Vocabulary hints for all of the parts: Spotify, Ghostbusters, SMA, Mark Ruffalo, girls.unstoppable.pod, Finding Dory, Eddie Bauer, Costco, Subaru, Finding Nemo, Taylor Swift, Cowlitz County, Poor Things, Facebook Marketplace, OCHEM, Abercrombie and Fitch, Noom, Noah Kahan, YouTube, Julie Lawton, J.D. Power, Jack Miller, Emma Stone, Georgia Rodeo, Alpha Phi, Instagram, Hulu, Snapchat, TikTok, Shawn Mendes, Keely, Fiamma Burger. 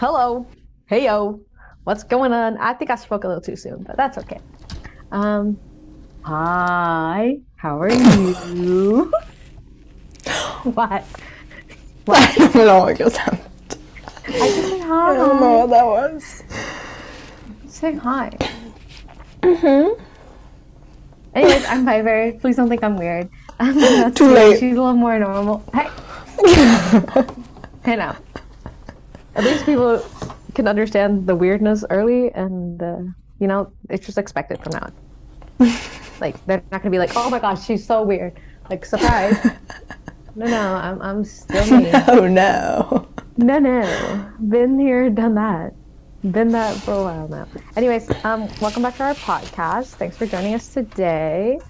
Hello. Hey, yo. What's going on? I think I spoke a little too soon, but that's okay. Hi. How are you? What? What? I don't know what just happened. I just said hi. I don't know what that was. Just saying hi. Mm-hmm. Anyways, I'm Piper. Please don't think I'm weird. Too late. She's a little more normal. Hey. Hey now. At least people can understand the weirdness early, and you know, it's just expected from now on. Like, they're not gonna be like, "Oh my gosh, she's so weird!" Like, surprise. No, I'm still me. No. Been here, done that. Been that for a while now. Anyways, welcome back to our podcast. Thanks for joining us today.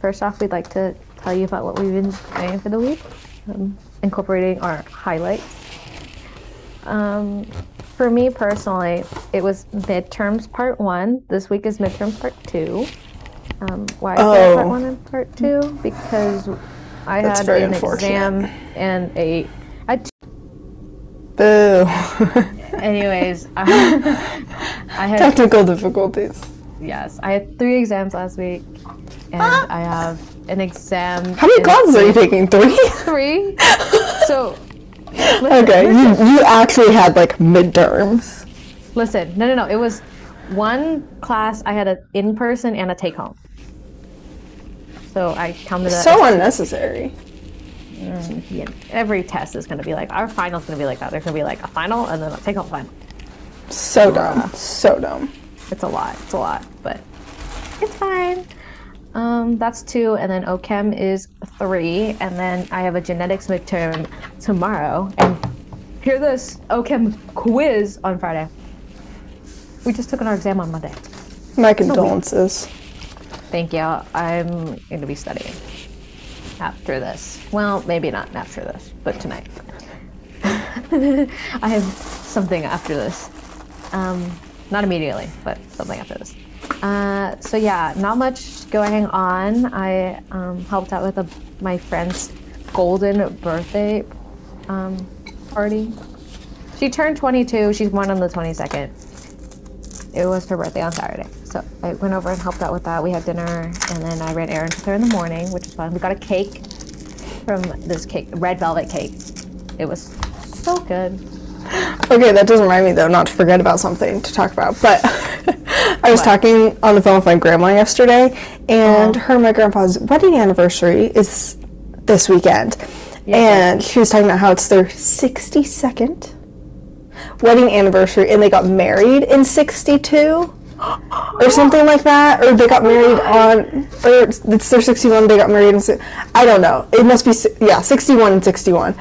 First off, we'd like to tell you about what we've been doing for the week, incorporating our highlights. For me personally, it was midterms part 1. This week is midterms part 2. Why is there part 1 and part 2? Because I had an exam and a boo. Anyways, I had technical difficulties. Yes, I had 3 exams last week, and I have an exam. How many classes are you taking? 3? 3. So. Listen, okay, you actually had like midterms. Listen, no. It was one class. I had an in-person and a take-home. So I counted that. So unnecessary. Yeah, every test is going to be like, our final's going to be like that. There's going to be like a final and then a take-home final. So dumb. So dumb. It's a lot. It's a lot, but it's fine. That's 2, and then OCHEM is 3, and then I have a genetics midterm tomorrow, and hear this, OCHEM quiz on Friday. We just took our exam on Monday. My condolences. Thank you. I'm going to be studying after this. Well, maybe not after this, but tonight. I have something after this. Not immediately, but something after this. So yeah, not much going on. I helped out with my friend's golden birthday party. She turned 22. She's born on the 22nd. It was her birthday on Saturday. So I went over and helped out with that. We had dinner, and then I ran errands with her in the morning, which was fun. We got a cake from this cake, red velvet cake. It was so good. Okay, that does remind me, though, not to forget about something to talk about, but I was talking on the phone with my grandma yesterday, and her and my grandpa's wedding anniversary is this weekend, and she was talking about how it's their 62nd wedding anniversary, and they got married in 62, or something like that, or they got married on, or it's their 61, they got married in, I don't know, it must be, 61 and 61.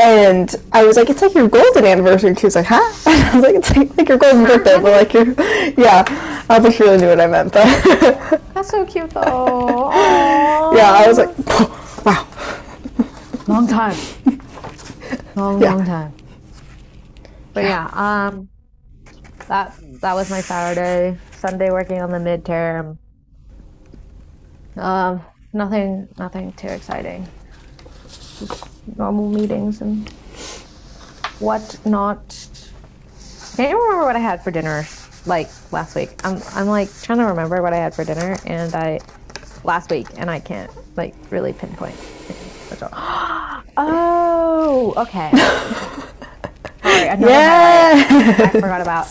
And I was like, it's like your golden anniversary. And she was like, huh? And I was like, it's like your golden birthday, but like your, yeah. I don't think she really knew what I meant, but. That's so cute, though. Aww. Yeah, I was like, oh, wow. Long time. Long time. But yeah, that was my Saturday. Sunday working on the midterm. Nothing too exciting. Just normal meetings and whatnot. I can't remember what I had for dinner, like, last week. I'm like, trying to remember what I had for dinner and I can't, like, really pinpoint. Oh, okay. Sorry, I forgot about.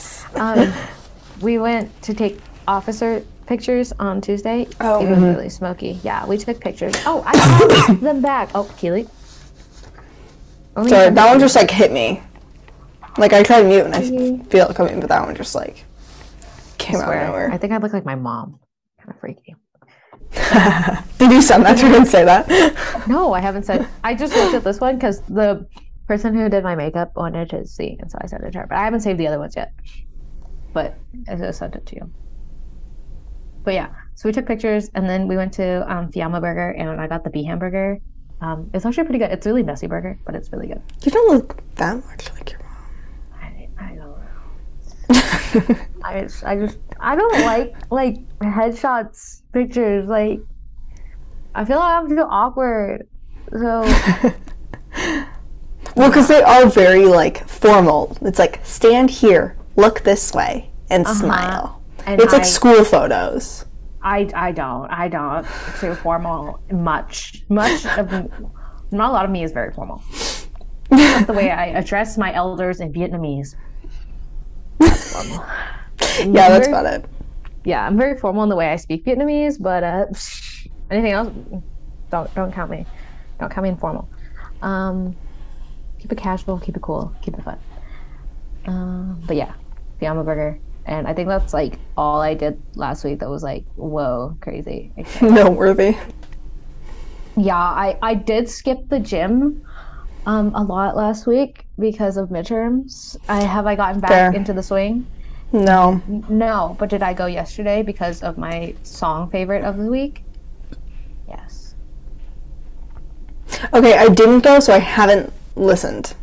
We went to take officer pictures on Tuesday. Oh, it was really smoky. Yeah, we took pictures. Oh, I got them back. Oh, Keely. Only sorry, that one just, like, hit me. Like, I tried mute and I feel it coming, but that one just, like, came out of nowhere. I think I look like my mom. Kind of freaky. Did you send that to her and say that? No, I haven't said. I just looked at this one because the person who did my makeup wanted to see, and so I sent it to her. But I haven't saved the other ones yet. But I just sent it to you. But, yeah. So we took pictures, and then we went to Fiamma Burger, and I got the bee hamburger. It's actually pretty good. It's a really messy burger, but it's really good. You don't look that much like your mom. I don't know. I don't like headshots, pictures. Like, I feel like I'm too awkward. So. Well, because they are very, like, formal. It's like, stand here, look this way, and smile. And it's like school photos. I don't too formal much. Not a lot of me is very formal. That's the way I address my elders in Vietnamese. That's formal. Yeah, that's about it. Yeah, I'm very formal in the way I speak Vietnamese, but anything else, don't count me. Don't count me informal. Keep it casual, keep it cool, keep it fun. But yeah, Fiamma Burger. And I think that's like all I did last week that was like, whoa, crazy. Noteworthy. Yeah, I did skip the gym a lot last week because of midterms. Have I gotten back into the swing? No. No, but did I go yesterday because of my song favorite of the week? Yes. Okay, I didn't go, so I haven't listened.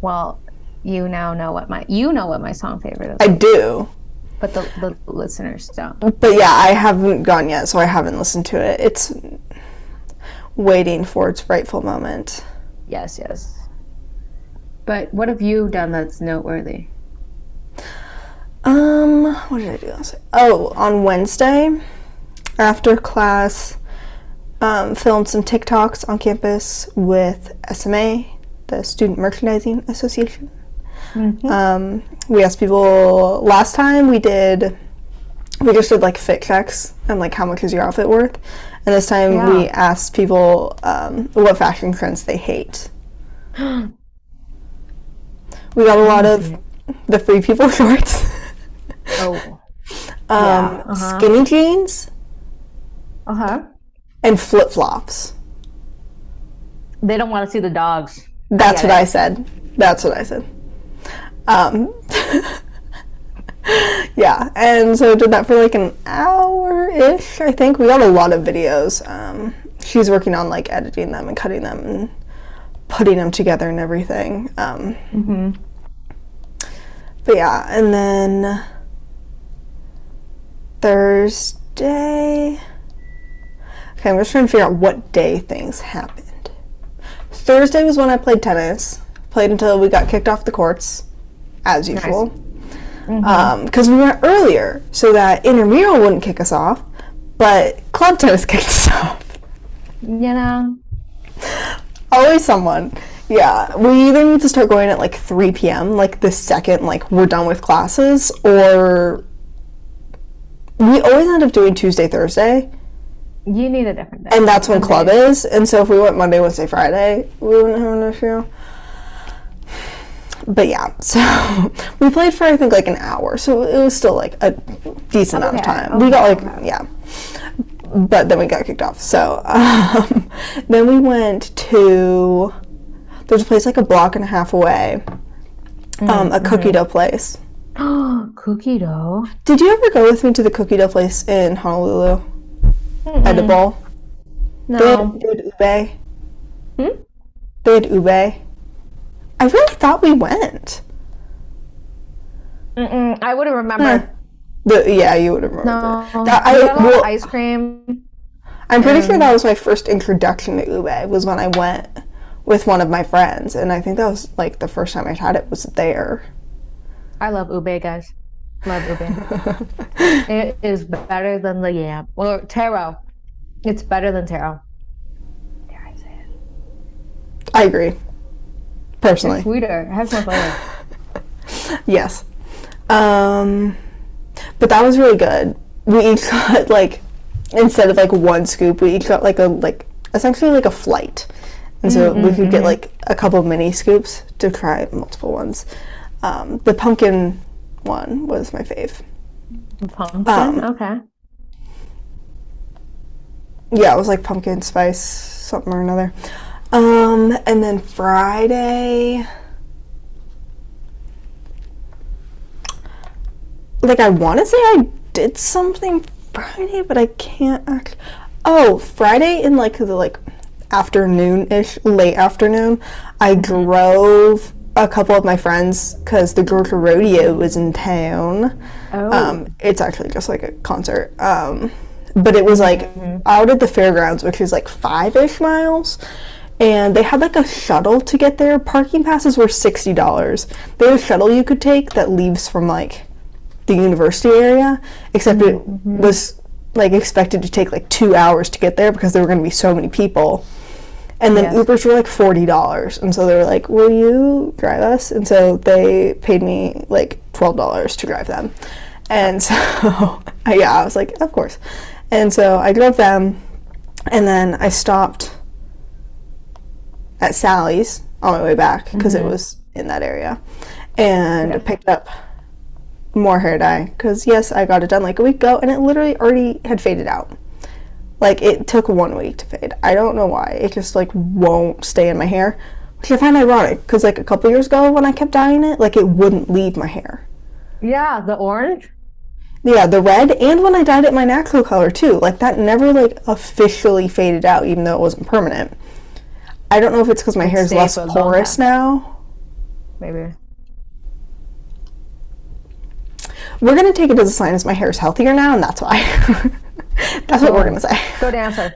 Well, you now know what my song favorite is. I do. But the listeners don't. But yeah, I haven't gone yet, so I haven't listened to it. It's waiting for its rightful moment. Yes, yes. But what have you done that's noteworthy? What did I do last week? Oh, on Wednesday, after class, filmed some TikToks on campus with SMA, the Student Merchandising Association. Mm-hmm. We asked people last time we just did like fit checks and like how much is your outfit worth, and this time we asked people what fashion trends they hate. We got a lot of the Free People shorts. Skinny jeans and flip-flops. They don't want to see the dogs. That's what I said. Yeah, and so did that for like an hour-ish, I think. We got a lot of videos. She's working on like editing them and cutting them and putting them together and everything. But yeah, and then Thursday. Okay, I'm just trying to figure out what day things happened. Thursday was when I played tennis. Played until we got kicked off the courts, as usual. Because we went earlier, so that intramural wouldn't kick us off, but club tennis kicked us off. You know. Always someone. Yeah, we either need to start going at like 3 p.m., like the second like we're done with classes, or we always end up doing Tuesday, Thursday. You need a different day. And that's when club is, and so if we went Monday, Wednesday, Friday, we wouldn't have an issue. But yeah, so we played for I think like an hour, so it was still like a decent amount of time. We got like, but then we got kicked off. So then we went to, there's a place like a block and a half away, a cookie dough place. Cookie dough? Did you ever go with me to the cookie dough place in Honolulu? Edible? No. They had ube. I really thought we went. I wouldn't remember. Yeah, you would remember. No, that, I got ice cream. I'm pretty sure that was my first introduction to ube, was when I went with one of my friends, and I think that was like the first time I had it was there. I love ube, guys. Love ube. It is better than the yam or taro. It's better than taro. Dare I say it? I agree. Personally. It's sweeter. It has more flavor. Yes. But that was really good. We each got, like, instead of, like, one scoop, we each got, like, essentially, like, a flight. And so we could get, like, a couple mini scoops to try multiple ones. The pumpkin one was my fave. Pumpkin? Okay. Yeah, it was, like, pumpkin spice something or another. And then Friday, like I want to say I did something Friday, but I can't actually, Friday in like the afternoon-ish, late afternoon, I drove a couple of my friends because the Georgia Rodeo was in town. It's actually just like a concert, but it was like out at the fairgrounds, which is like 5-ish miles. and they had like a shuttle to get there. Parking passes were $60. There's a shuttle you could take that leaves from like the university area, except it was like expected to take like 2 hours to get there because there were going to be so many people. And then Ubers were like $40, and so they were like, will you drive us? And so they paid me like $12 to drive them. And so I was like, of course. And so I drove them, and then I stopped at Sally's on my way back because it was in that area, and picked up more hair dye because I got it done like a week ago, and it literally already had faded out. Like, it took 1 week to fade. I don't know why. It just, like, won't stay in my hair, which I find ironic, because, like, a couple years ago when I kept dyeing it, like, it wouldn't leave my hair. Yeah, the orange? Yeah, the red, and when I dyed it my natural color, too. Like, that never, like, officially faded out, even though it wasn't permanent. I don't know if it's because my hair is less porous now. Maybe. We're going to take it as a sign as my hair is healthier now, and that's why. That's what we're going to say. Good answer.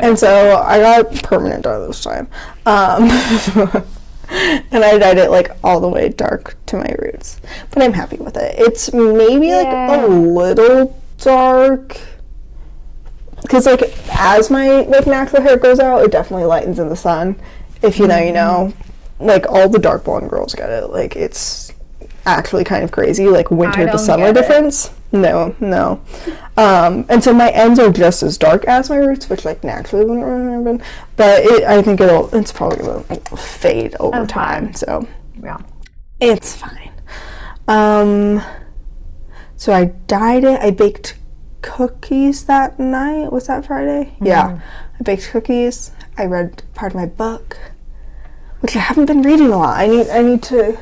And so I got permanent dye this time. And I dyed it, like, all the way dark to my roots. But I'm happy with it. It's maybe, like, a little dark. Because, like, as my, like, natural hair grows out, it definitely lightens in the sun. If you know, you know. Like, all the dark blonde girls get it. Like, it's actually kind of crazy, like, winter to summer difference. No. And so my ends are just as dark as my roots, which, like, naturally wouldn't really happen. But I think it's probably going to fade over time. So, yeah. It's fine. So I dyed it. I baked cookies that night. Was that Friday? Mm-hmm. Yeah. I baked cookies. I read part of my book, which I haven't been reading a lot. I need to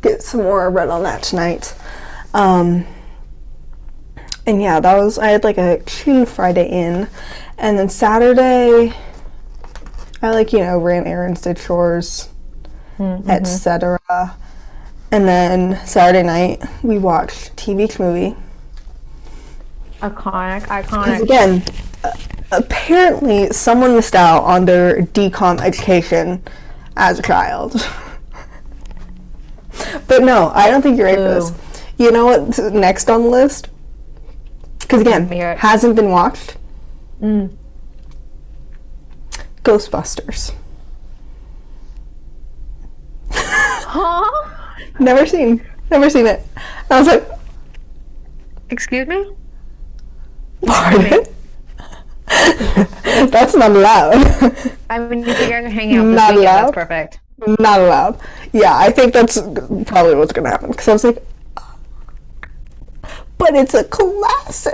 get some more read on that tonight. And yeah, I had like a chill Friday in, and then Saturday, I ran errands, did chores, etc. And then Saturday night, we watched Teen Beach Movie. Iconic. Because again, apparently someone missed out on their DCOM education as a child. But no, I don't think you're right for this. You know what's next on the list? Because, again, hasn't been watched. Ghostbusters. Huh? Never seen it. I was like... Excuse me? Pardon? That's not allowed. I mean, you guys are hanging out this weekend. That's perfect. Not allowed. Yeah, I think that's probably what's going to happen. Because I was like... But it's a classic.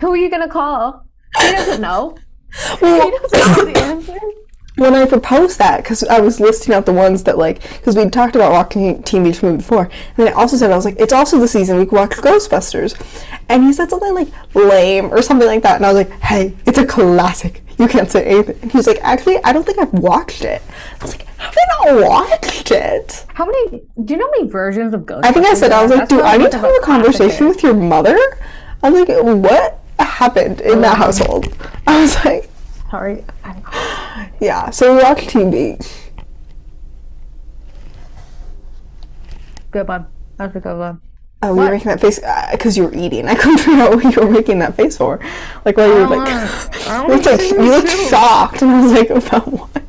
Who are you gonna call? He doesn't know. Well, he doesn't know the answer. When I proposed that, because I was listing out the ones that because we'd talked about watching Teen Beach Movie before, and then I also said, I was like, it's also the season we could watch Ghostbusters, and he said something like lame or something like that, and I was like, hey, it's a classic. You can't say anything. And he was like, actually, I don't think I've watched it. I was like, have I not watched it? Do you know how many versions of Ghostbusters? I think I said, I was like, dude, I need to have a conversation with your mother? I was like, what happened in that household? I was like, sorry. Yeah, so we watched Teen Beach. Good one. That was a good one. Oh, you were making that face because you were eating. I couldn't figure out what you were making that face for. Like, while you were like, you looked shocked, and I was like, about what?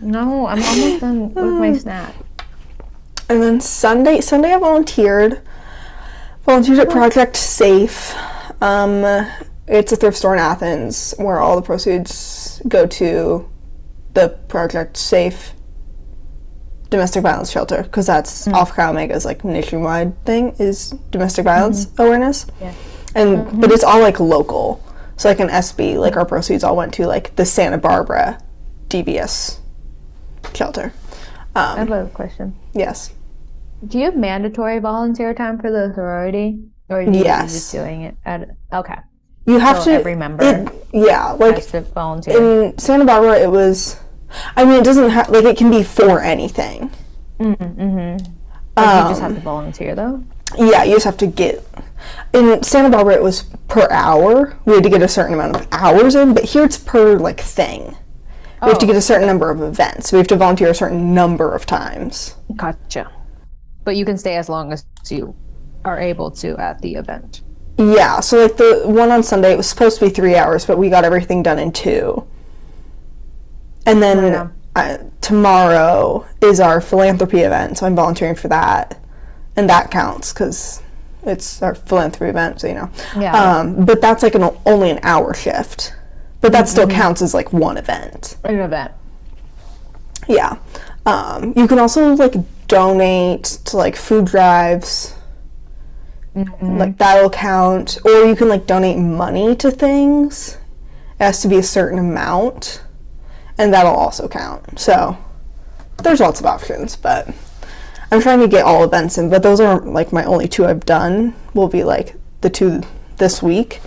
No, I'm almost done with my snack. And then Sunday I volunteered at Project Safe. It's a thrift store in Athens where all the proceeds go to the Project Safe domestic violence shelter, because that's Alpha Phi Omega's nationwide thing is domestic violence awareness, and but it's all local. So an SB, our proceeds all went to the Santa Barbara DBS shelter. I have a question. Yes. Do you have mandatory volunteer time for the sorority, or are you just doing it okay? You have to every member. Has to volunteer. In Santa Barbara, it was. I mean, it doesn't have, it can be for anything. You just have to volunteer, though? Yeah, you just have to get, In Santa Barbara, it was per hour. We had to get a certain amount of hours in, but here it's per, like, thing. We have to get a certain number of events. We have to volunteer a certain number of times. Gotcha. But you can stay as long as you are able to at the event. Yeah, so like the one on Sunday, it was supposed to be 3 hours, but we got everything done in 2. And then tomorrow is our philanthropy event, so I'm volunteering for that. And that counts, because it's our philanthropy event, so you know. Yeah. But that's like only an hour shift. But that still counts as like one event. An event. Yeah. You can also like donate to like food drives. Mm-hmm. Like that'll count. Or you can like donate money to things. It has to be a certain amount. And that'll also count. So there's lots of options, but I'm trying to get all events in, but those are like my only 2 I've done will be like the 2 this week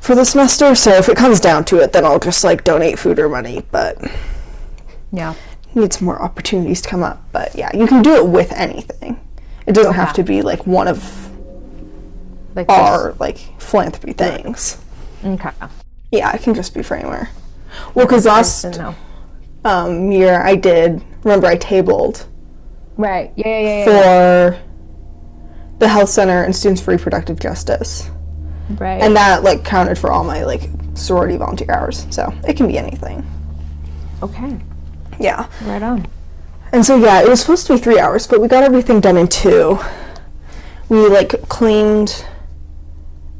for the semester. So if it comes down to it, then I'll just like donate food or money, but yeah, need some more opportunities to come up. But yeah, you can do it with anything. It doesn't have to be like one of like our like philanthropy things. Okay. Yeah, it can just be for anywhere. Well, because last year I did, remember I tabled. Right. Yeah. For the health center and Students for Reproductive Justice. Right. And that like counted for all my like sorority volunteer hours. So it can be anything. Okay. Yeah. Right on. And so yeah, it was supposed to be 3 hours, but we got everything done in 2. We like cleaned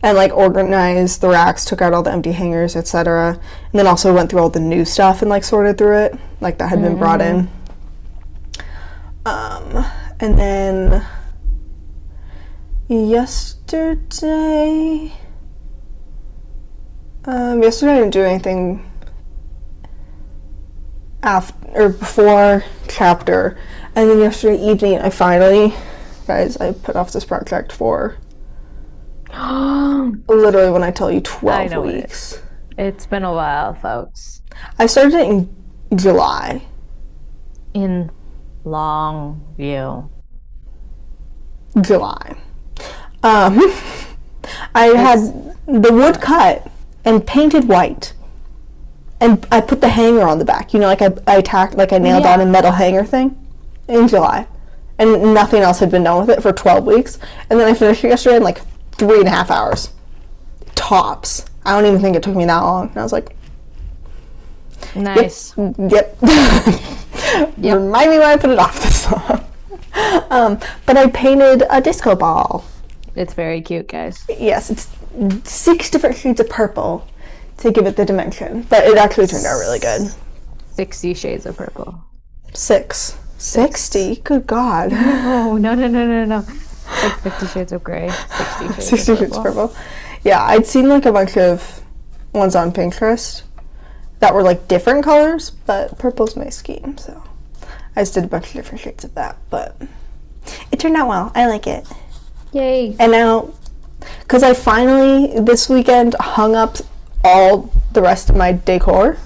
and like organized the racks, took out all the empty hangers, etc. And then also went through all the new stuff and like sorted through it, like that had been brought in. And then yesterday I didn't do anything after or before chapter. And then yesterday evening I finally, guys, I put off this project for literally, when I tell you, 12 I know weeks. It's been a while, folks. I started it in July. In Longview. July. I had the wood cut and painted white. And I put the hanger on the back. You know, like I nailed on a metal hanger thing in July. And nothing else had been done with it for 12 weeks. And then I finished it yesterday in like 3.5 hours. Tops. I don't even think it took me that long. And I was like... Nice. Yep. Remind me why I put it off this long. But I painted a disco ball. It's very cute, guys. Yes, it's 6 different shades of purple to give it the dimension. But it actually turned out really good. 60 shades of purple. 6. 60? Good God. No. Like 50 shades of gray. 60 shades of purple. Yeah, I'd seen like a bunch of ones on Pinterest that were like different colors, but purple's my scheme, so I just did a bunch of different shades of that, but it turned out well. I like it. Yay. And now, because I finally, this weekend, hung up all the rest of my decor.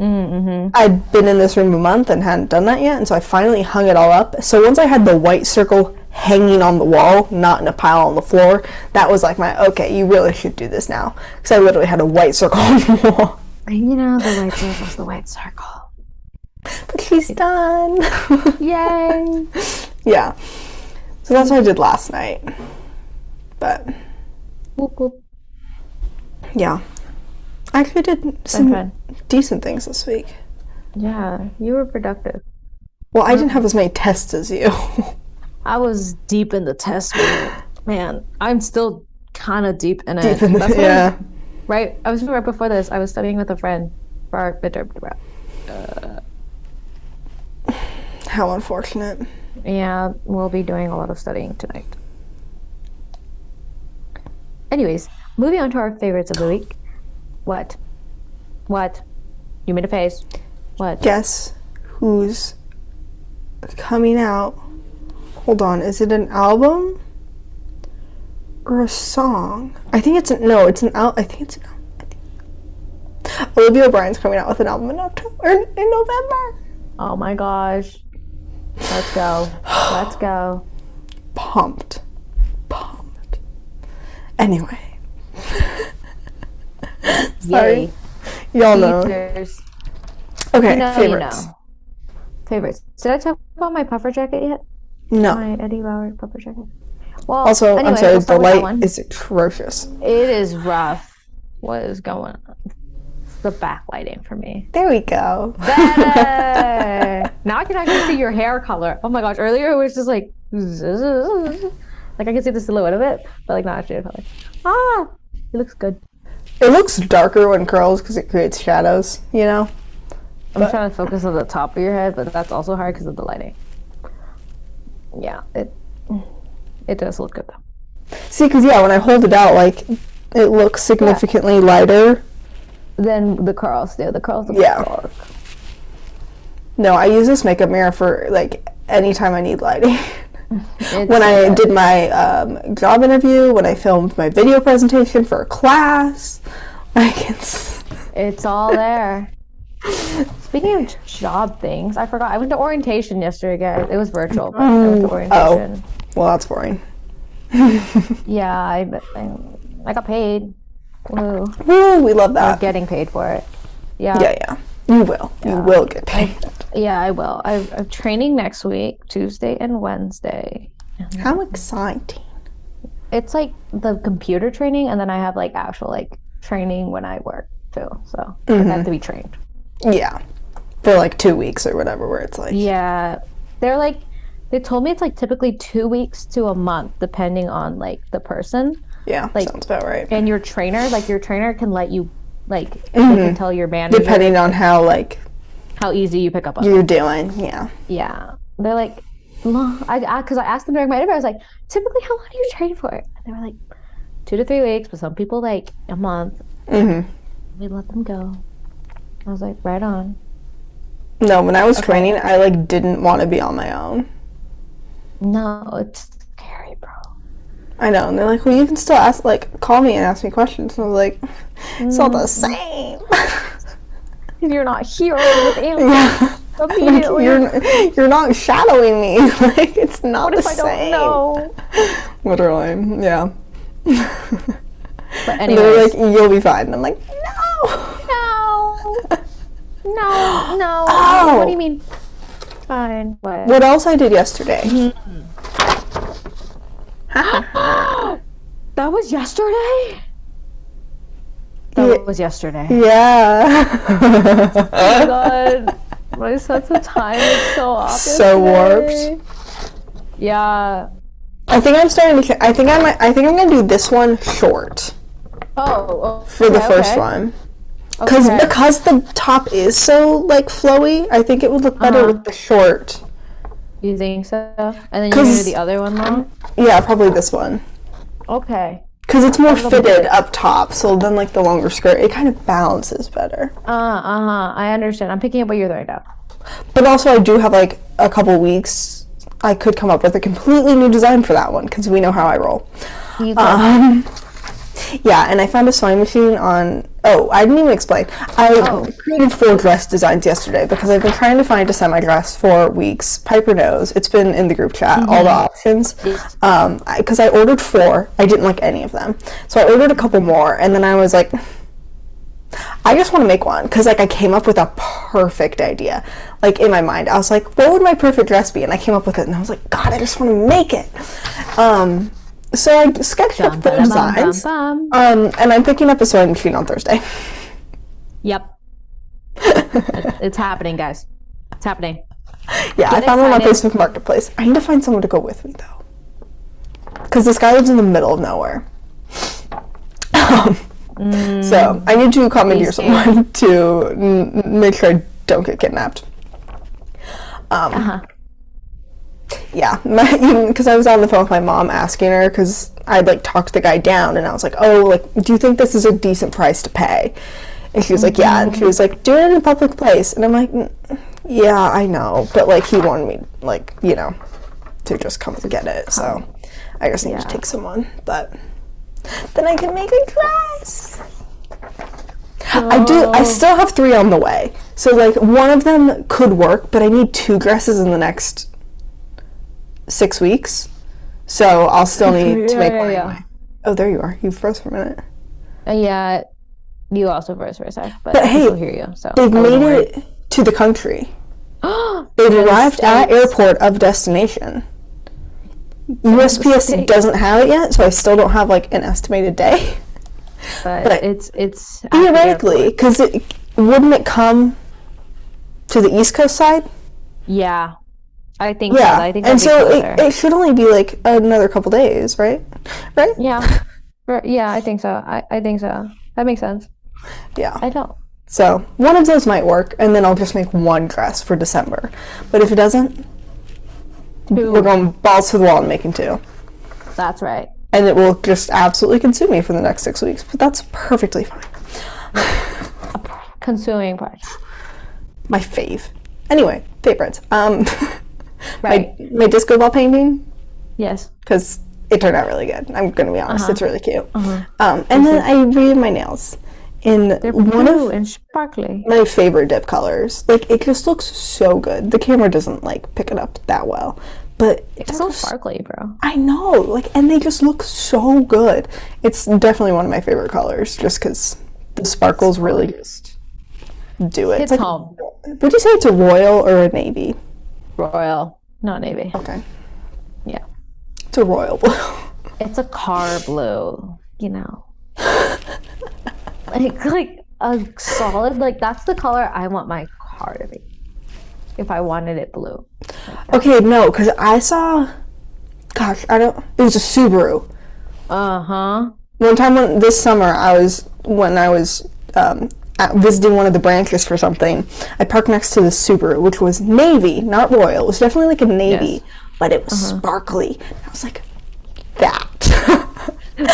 I'd been in this room a month and hadn't done that yet, and so I finally hung it all up. So once I had the white circle hanging on the wall, not in a pile on the floor, that was like my, okay, you really should do this now, because I literally had a white circle on the wall. You know, the white circle's the white circle. But she's done! Yay! Yeah. So that's what I did last night. But... Yeah. I actually did some decent things this week. Yeah, you were productive. Well, I didn't have as many tests as you. I was deep in the test. Man, I'm still kind of deep in it. Right? I was right before this. I was studying with a friend for our midterm. How unfortunate. Yeah, we'll be doing a lot of studying tonight. Anyways, moving on to our favorites of the week. What? You made a face. What? Guess who's coming out? Hold on. Is it an album? Or a song? I think it's I think Olivia O'Brien's coming out with an album in November. Oh my gosh. Let's go. Pumped. Anyway. Sorry. Yay. Y'all know. Features. Okay, you know, favorites. You know. Favorites. Did I talk about my puffer jacket yet? No. My Eddie Bauer puffer jacket. Well, also, anyway, I'm sorry, the light is atrocious. It is rough. What is going on? It's the backlighting for me. There we go. Better. Now I can actually see your hair color. Oh my gosh, earlier it was just like... Like I can see the silhouette of it, but like not actually the color. Ah! It looks good. It looks darker when curls because it creates shadows, you know? I'm trying to focus on the top of your head, but that's also hard because of the lighting. Yeah, it does look good though. See, because yeah, when I hold it out, like it looks significantly lighter than the curls do. The curls look dark. No, I use this makeup mirror for like anytime I need lighting. When I did my job interview, when I filmed my video presentation for a class, like it's all there. Speaking of job things, I forgot. I went to orientation yesterday, guys. It was virtual, but I went to orientation. Oh, well, that's boring. Yeah, I got paid. Woo. Woo, we love that. We're getting paid for it. Yeah. Yeah, yeah. You will. Yeah. You will get paid. I will. I'm training next week, Tuesday and Wednesday. How exciting. It's like the computer training, and then I have like actual like training when I work too. So I have to be trained. Yeah, for like 2 weeks or whatever, where it's like they're like, they told me it's like typically 2 weeks to a month depending on like the person. Yeah, like sounds about right. And your trainer, like your trainer can let you like they can tell your manager depending on how like how easy you pick up on you're doing. Yeah They're like, because I asked them during my interview, I was like, typically how long do you train for? And they were like 2 to 3 weeks, but some people like a month. We let them go. I was like, right on. No, when I was training, I like didn't want to be on my own. No, it's scary, bro. I know, and they're like, well, you can still ask, like, call me and ask me questions. And I was like, it's all the same. You're not here with Amber. Yeah. Immediately. You're not shadowing me. Like, it's not the same. What if I don't know? Literally, yeah. But anyway, they're like, you'll be fine. And I'm like, No. Oh. What do you mean? Fine. What else I did yesterday? That was yesterday? That was yesterday. Yeah. Oh my god. My sense of time is so off. So warped. Yeah. I think I'm starting to. I think I'm gonna do this one short. Oh. Okay, for the first one. Because the top is so like flowy, I think it would look better with the short. You think so? And then you do the other one long? Yeah, probably this one. Okay. Because it's more fitted up top, so then like the longer skirt, it kind of balances better. I understand. I'm picking up what you're throwing down. But also, I do have like a couple weeks. I could come up with a completely new design for that one because we know how I roll. You could. Yeah, and I found a sewing machine on... Oh, I didn't even explain. I created 4 dress designs yesterday because I've been trying to find a semi-dress for weeks. Piper knows. It's been in the group chat, all the options. Because I ordered 4. I didn't like any of them. So I ordered a couple more, and then I was like... I just want to make one because like I came up with a perfect idea. Like in my mind, I was like, what would my perfect dress be? And I came up with it, and I was like, God, I just want to make it. So I sketched up 4 designs, and I'm picking up a sewing machine on Thursday. Yep. It's happening, guys. It's happening. Yeah, I found one on Facebook Marketplace. I need to find someone to go with me, though. Because this guy lives in the middle of nowhere. So I need to commandeer someone to make sure I don't get kidnapped. Yeah, because I was on the phone with my mom asking her, because I'd, like, talked the guy down, and I was like, oh, like, do you think this is a decent price to pay? And she was like, yeah, and she was like, do it in a public place. And I'm like, yeah, I know, but, like, he wanted me, like, you know, to just come and get it, so I just need to take someone, but then I can make a dress. Oh. I still have 3 on the way, so, like, one of them could work, but I need 2 dresses in the next... 6 weeks, so I'll still need to make one anyway. Oh, there you are. You froze for a minute. Yeah, you also froze for a sec, but I still hear you. So they've made it to the country. They've arrived at airport of destination. USPS doesn't have it yet, so I still don't have like an estimated day. But it's theoretically, because wouldn't it come to the East Coast side? Yeah, I think so. I think, and so it should only be like another couple days, right? Right? Yeah, yeah. I think so. I think so. That makes sense. Yeah. I don't. So one of those might work, and then I'll just make one dress for December. But if it doesn't, we're going balls to the wall and making two. That's right. And it will just absolutely consume me for the next 6 weeks. But that's perfectly fine. A consuming part. My fave. Anyway, favorites. Right. My disco ball painting. Yes. Because it turned out really good. I'm going to be honest. It's really cute. And then I redid my nails. They're blue and sparkly. My favorite dip colors. Like, it just looks so good. The camera doesn't, like, pick it up that well. But it's so sparkly, bro. I know. Like, and they just look so good. It's definitely one of my favorite colors, just because the sparkles really just do it. It's like, home. Would you say it's a royal or a navy? Royal. Not navy. Okay. Yeah. It's a royal blue. It's a car blue, you know. Like a solid, like, that's the color I want my car to be. If I wanted it blue. Like, okay, no, because I saw, gosh, it was a Subaru. One time this summer, when I was visiting one of the branches for something, I parked next to the Subaru, which was navy, not royal. It was definitely like a navy, but it was sparkly. I was like, that.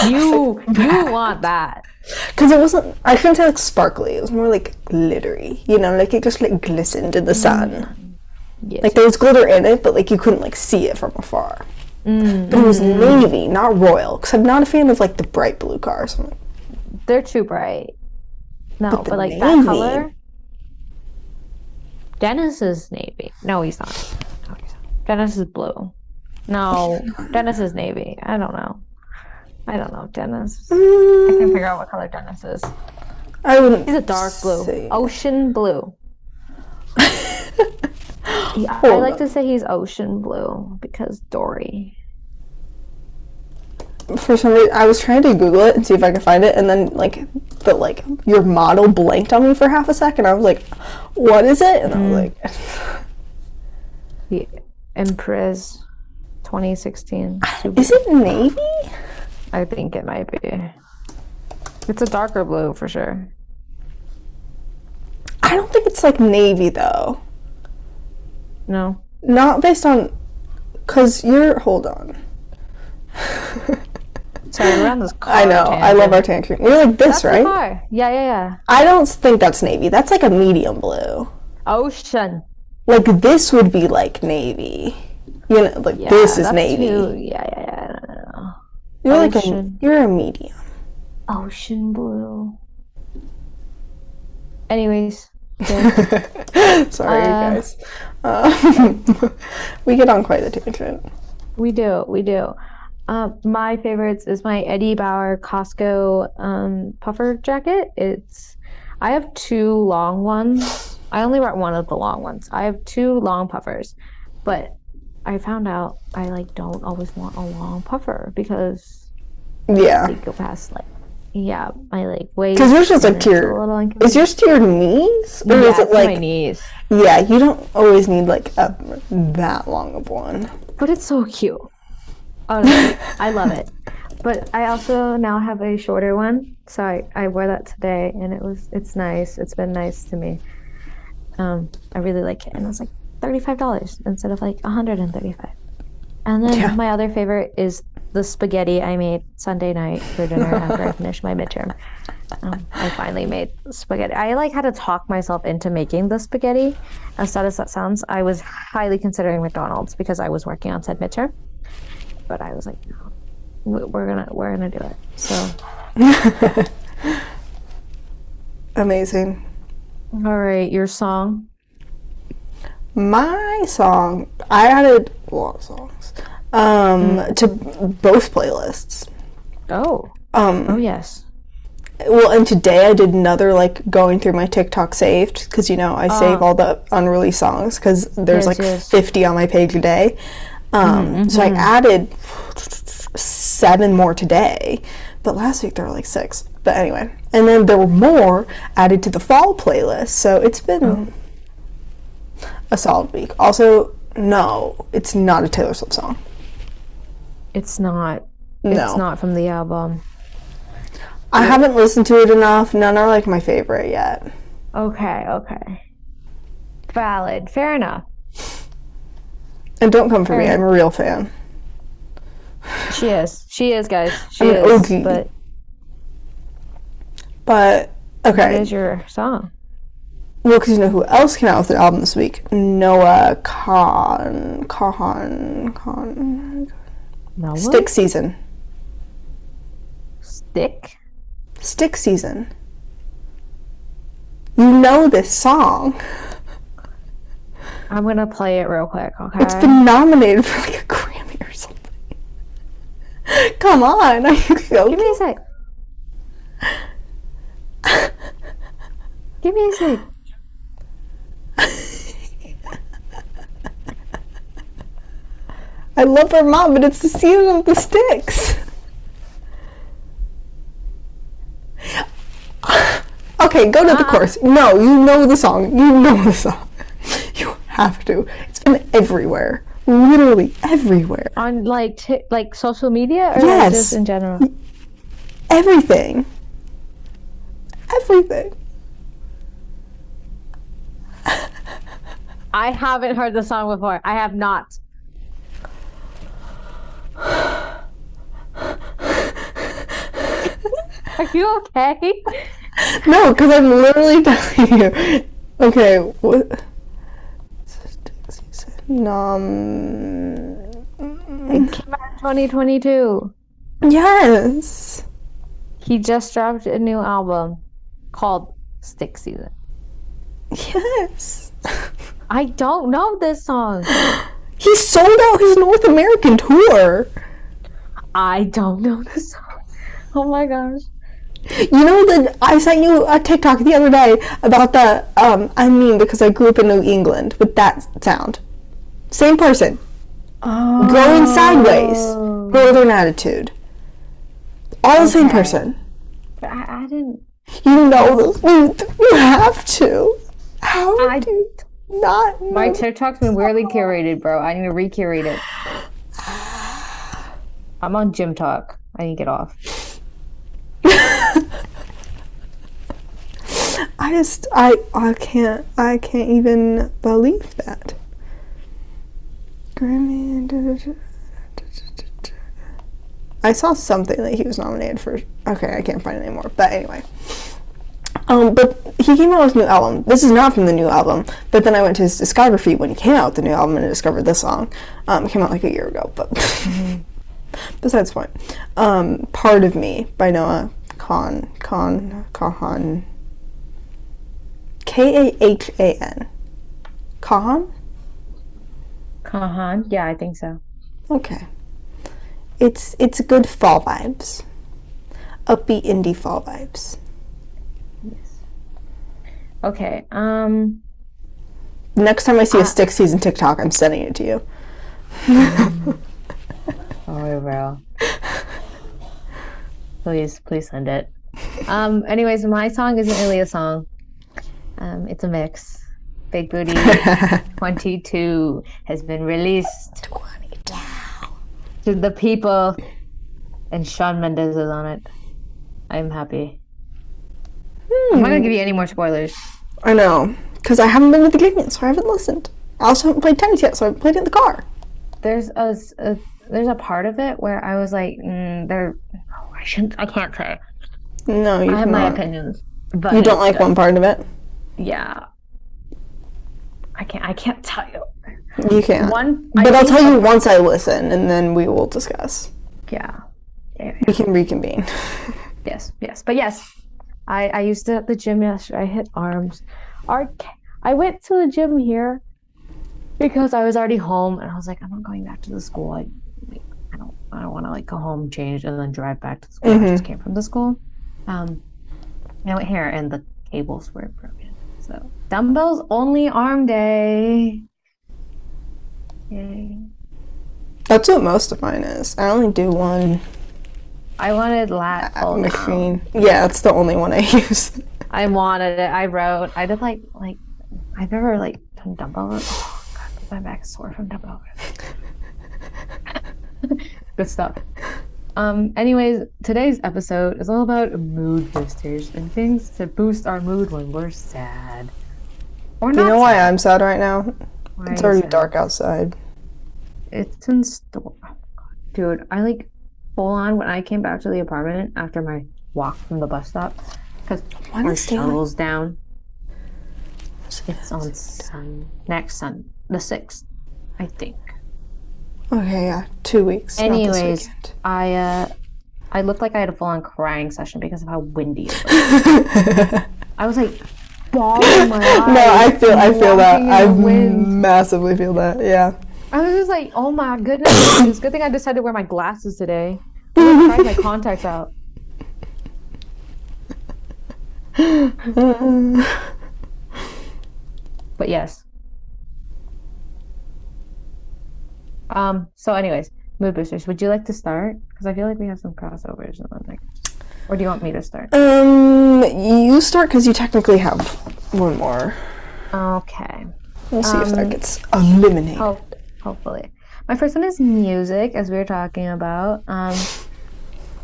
You want that. Because it wasn't, I couldn't say like sparkly, it was more like glittery, you know, like it just like glistened in the sun. Yes. Like there was glitter in it, but like you couldn't like see it from afar. But it was navy, not royal, because I'm not a fan of like the bright blue cars. Like, they're too bright. No, but like navy, that color. Dennis is navy. No, he's not. Dennis is blue. No, Dennis is navy. I don't know, Dennis. I can't figure out what color Dennis is. He's a dark blue. Ocean blue. I like to say he's ocean blue because Dory. For some reason, I was trying to Google it and see if I could find it, and then like your model blanked on me for half a second. I was like, what is it? And I was like, the Empress 2016. Is it navy? I think it might be. It's a darker blue for sure. I don't think it's like navy though. No. Not based on, cause you're, hold on. Sorry, we're on this car. I know, tangent. I love our tangent. You're like this, that's right? The car. Yeah. I don't think that's navy. That's like a medium blue. Ocean. Like this would be like navy. You know, like this is navy. Too, yeah. You're ocean. Like you're a medium. Ocean blue. Anyways. Sorry, you guys. We get on quite a tangent. We do. My favorites is my Eddie Bauer Costco puffer jacket. I have two long ones. I only brought one of the long ones. I have two long puffers, but I found out I like don't always want a long puffer because they go past like my like waist. Because yours is like to your, is yours to your knees or is it like my knees? Yeah, you don't always need like that long of one. But it's so cute. I love it. But I also now have a shorter one, so I wore that today and it's nice. It's been nice to me. I really like it and I was like, $35 instead of like $135. And then my other favorite is the spaghetti I made Sunday night for dinner after I finished my midterm. I finally made spaghetti. I like had to talk myself into making the spaghetti. As sad as that sounds, I was highly considering McDonald's because I was working on said midterm. But I was like, no, we're gonna do it. So amazing. All right, your song. My song, I added a lot of songs to both playlists. Oh, yes. Well, and today I did another, like, going through my TikTok saved, because, you know, I save all the unreleased songs, because there's, 50 on my page a day. So I added 7 more today, but last week there were, 6. But anyway, and then there were more added to the fall playlist, so it's been a solid week. Also, no, it's not a Taylor Swift song. It's not. No. It's not from the album. I haven't listened to it enough. None are, my favorite yet. Okay. Valid. Fair enough. And don't come for me. I'm a real fan. She is. She is, guys. She is. An OG. But, okay. What is your song? Well, because you know who else came out with an album this week? Noah Kahan. Noah? Stick Season. Stick? Stick Season. You know this song. I'm gonna play it real quick, okay? It's been nominated for a Grammy or something. Come on, are you joking? Give me a sec. Give me a sec. I love her mom, but it's the season of the sticks. Okay, go to the chorus. No, you know the song. You know the song. You have to. It's been everywhere. Literally everywhere. On, social media? Or just in general? Everything. I haven't heard the song before. I have not. Are you okay? No, because I'm literally telling you. Okay, what? It came out in 2022. Yes. He just dropped a new album called Stick Season. Yes. I don't know this song. He sold out his North American tour. I don't know this song. Oh my gosh. You know that I sent you a TikTok the other day about the because I grew up in New England with that sound. Same person. Oh. Going sideways. Northern attitude. All the same person. But I didn't. You know this. You have to. How I do you not know? My TikTok's been weirdly curated, bro. I need to recurate it. I'm on Gym Talk. I need to get off. I can't even believe that. Grammy. I saw something that he was nominated for. Okay, I can't find it anymore. But anyway, but he came out with a new album. This is not from the new album. But then I went to his discography when he came out with the new album and I discovered this song. It came out a year ago. But besides the point, Part of Me by Noah Kahan. Kahan. Kahan? Yeah, I think so. Okay. It's good fall vibes. Upbeat indie fall vibes. Yes. Okay. Next time I see a Stick Season TikTok, I'm sending it to you. Oh, bro. Please send it. Anyways, my song isn't really a song. It's a mix. Big Booty 22 has been released to the people, and Shawn Mendes is on it. I'm happy. I'm not going to give you any more spoilers. I know, because I haven't been to the game yet, so I haven't listened. I also haven't played tennis yet, so I haven't played it in the car. There's a part of it where I was like, I can't say. No, you cannot. I have my opinions. But you don't like one part of it? Yeah. I can't tell you. You can't. But I'll tell you once I listen, and then we will discuss. Yeah. We can reconvene. Yes. But yes, I used it at the gym yesterday. I hit arms. I went to the gym here because I was already home, and I was like, I'm not going back to the school. I don't I don't want to like go home, change, and then drive back to the school. Mm-hmm. I just came from the school. I went here and the cables were broken. So dumbbells only arm day. Yay. That's what most of mine is. I only do one. I wanted lat machine. Down. Yeah, that's the only one I use. I wanted it. I wrote. I did like I've never like done dumbbell. Oh god, my back is sore from dumbbell. Good stuff. Anyways, today's episode is all about mood boosters and things to boost our mood when we're sad. Or not. You know why I'm sad right now? Why it's already dark outside. It's in store. Oh god, dude, I like full on when I came back to the apartment after my walk from the bus stop because our shuttle's down. It's on next Sunday, the 6th, I think. Okay, yeah, 2 weeks. Anyways, I looked like I had a full-on crying session because of how windy it was. I was like bawling my eyes. No, I feel that. I massively feel that. Yeah. I was just like, oh my goodness, it's a good thing I decided to wear my glasses today. I'm trying my contacts out. But yes. So anyways, mood boosters, would you like to start? Because I feel like we have some crossovers in the next. Or do you want me to start? You start because you technically have one more. Okay. We'll see if that gets eliminated. Hopefully. My first one is music, as we were talking about.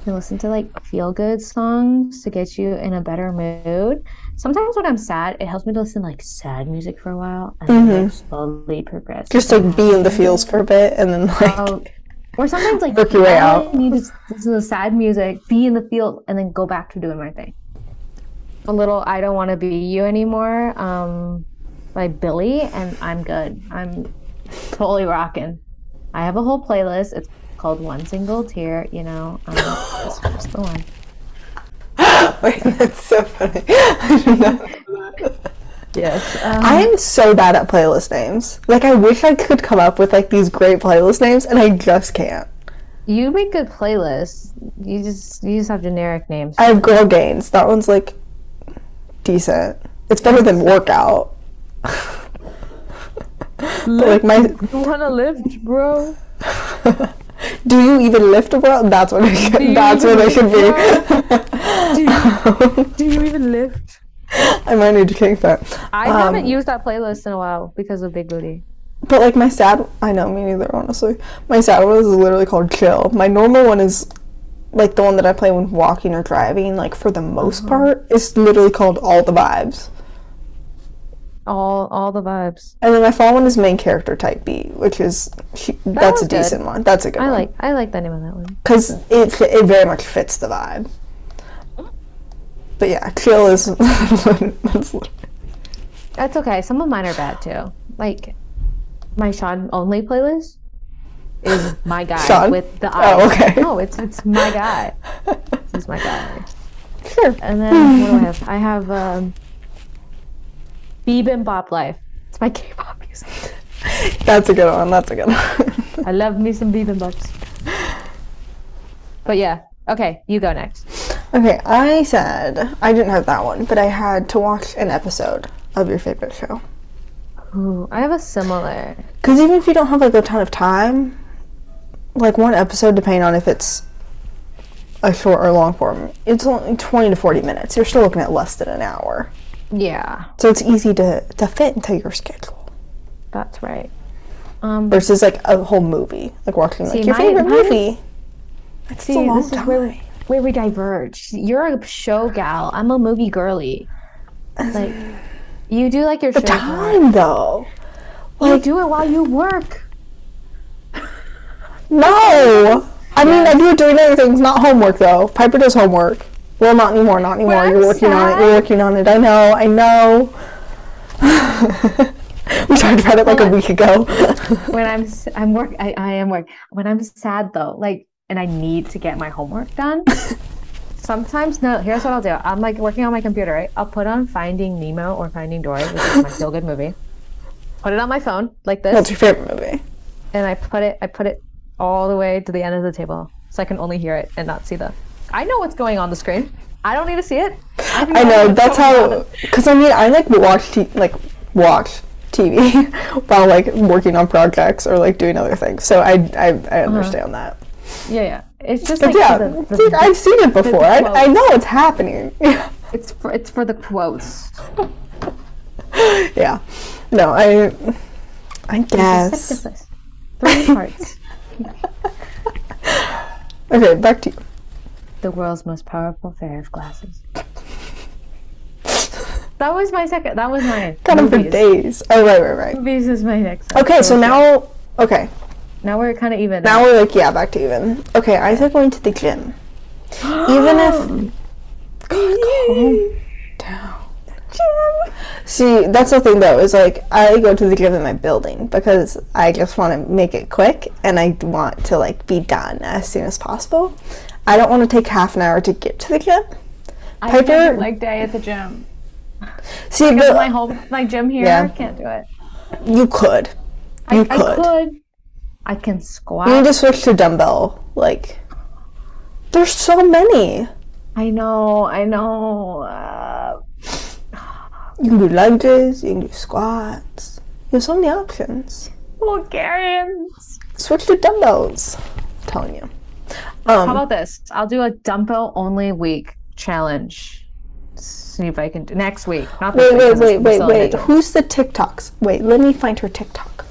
You listen to like feel-good songs to get you in a better mood. Sometimes when I'm sad, it helps me to listen to like sad music for a while and then like, slowly progress. Just like be in the feels for a bit and then like or sometimes like work your way out. You just listen to sad music, be in the field, and then go back to doing my thing. A little I Don't Want to Be You Anymore by Billy, and I'm good. I'm totally rocking. I have a whole playlist. It's called One Single Tear, you know. That's the one. Wait, that's so funny. I did not know that. Yes. I am so bad at playlist names. Like, I wish I could come up with, like, these great playlist names, and I just can't. You make good playlists. You just have generic names. I have Girl Gains. That one's, like, decent. It's better than Workout. But, like, you wanna lift, bro? Do you even lift a bro? That's what I should be. Do you even lift? I might need to change that. I haven't used that playlist in a while because of Big Booty. But like my sad, I know, me neither, honestly. My sad one is literally called Chill. My normal one is like the one that I play when walking or driving, like for the most part. It's literally called All the Vibes. All the vibes. And then my fall one is Main Character Type B, which is that's a decent one. That's a good one. I like the name of that one because it very much fits the vibe. But yeah, Chill is that's okay. Some of mine are bad too. Like my Shawn only playlist is My Guy Shawn? With the eyes. Oh, okay. No, it's My Guy. It's My Guy. Sure. And then what do I have? I have Bebop Life. It's my K-pop music. That's a good one. That's a good one. I love me some bebops. But yeah. Okay, you go next. Okay, I said I didn't have that one, but I had to watch an episode of your favorite show. Ooh, I have a similar. Because even if you don't have like a ton of time, like one episode, depending on if it's a short or long form, it's only 20 to 40 minutes. You're still looking at less than an hour. Yeah. So it's easy to fit into your schedule. That's right. Versus like a whole movie, like watching like your favorite movie. That's a long time. Where we diverge. You're a show gal. I'm a movie girly. Like you do like your show. The time though. Like do it while you work. No. I mean I do it doing other things, not homework though. Piper does homework. Well, not anymore. You're working on it. I know. We talked about it like a week ago. When I am working. When I'm sad though, like, and I need to get my homework done. Sometimes, no. Here's what I'll do. I'm like working on my computer, right? I'll put on Finding Nemo or Finding Dory, which is my feel good movie. Put it on my phone like this. What's your favorite movie? And I put it all the way to the end of the table so I can only hear it and not see them. I know what's going on the screen. I don't need to see it. I know, that's how, because I mean, I like watch TV while like working on projects or like doing other things. So I understand that. Yeah, yeah. It's just like, yeah, dude, I've seen it before. I know it's happening. Yeah. It's for the quotes. Yeah. No, I guess. Three parts. Okay, back to you. The world's most powerful pair of glasses. That was my second. That was my kind of for days. Oh, right. Movies is my next. Okay, so now, okay. Now we're kind of even. Now we're like, yeah, back to even. Okay, I said going to the gym. Even if. God, calm down. Gym. See, that's the thing though, is like I go to the gym in my building because I just want to make it quick and I want to like be done as soon as possible. I don't want to take half an hour to get to the gym. I did a leg day at the gym. See, but my gym here, yeah. I can't do it. You could. I could. I can squat. You need to switch to dumbbell. Like, there's so many. I know. You can do lunges. You can do squats. You have so many options. Bulgarians. Switch to dumbbells. I'm telling you. How about this? I'll do a dumbbell only week challenge. See if I can do next week. Not this week. Wait. Who's the TikToks? Wait, let me find her TikTok.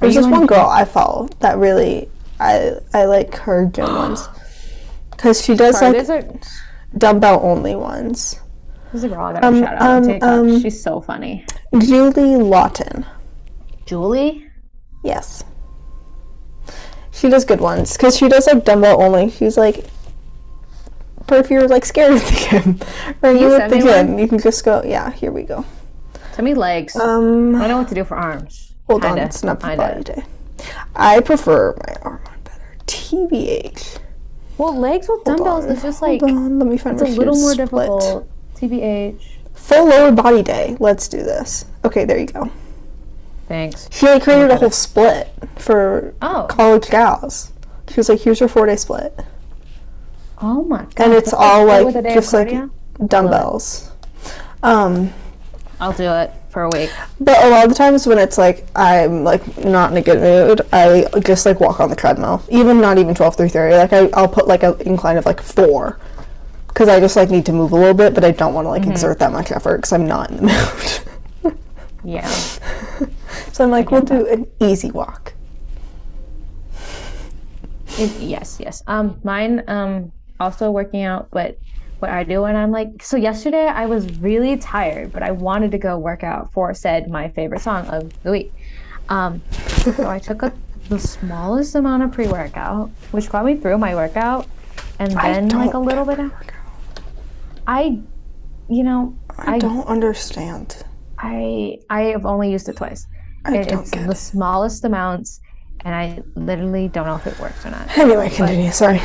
There's this one girl I follow that really I like her gym ones because she does dumbbell only ones. There's a girl I got a shout out on TikTok. She's so funny. Julie Lawton. Julie? Yes. She does good ones because she does like dumbbell only. She's like, but if you're like scared of the gym or you at the gym, you can just go. Yeah, here we go. Send me legs. I know what to do for arms. Hold on, it's not for body day. I prefer my arm on better. TBH. Well, legs with dumbbells is just like. Hold on, let me find. It's a little more difficult. TBH. Full lower body day. Let's do this. Okay, there you go. Thanks. She like, created a whole split for college gals. She was like, here's your 4-day split. Oh my god. And it's all like just like dumbbells. I'll do it for a week. But a lot of the times when it's like I'm like not in a good mood, I just like walk on the treadmill. Even not even 12 through 30. Like I'll put like an incline of like 4 because I just like need to move a little bit, but I don't want to like exert that much effort because I'm not in the mood. Yeah. So I'm like, we'll do an easy walk. Yes. Mine, also working out, but what I do when I'm like, so yesterday I was really tired, but I wanted to go work out for my favorite song of the week. So I took the smallest amount of pre-workout, which got me through my workout, and then like a little bit of, I don't understand. I have only used it twice. It's the smallest amounts, and I literally don't know if it works or not. Anyway, continue. Sorry.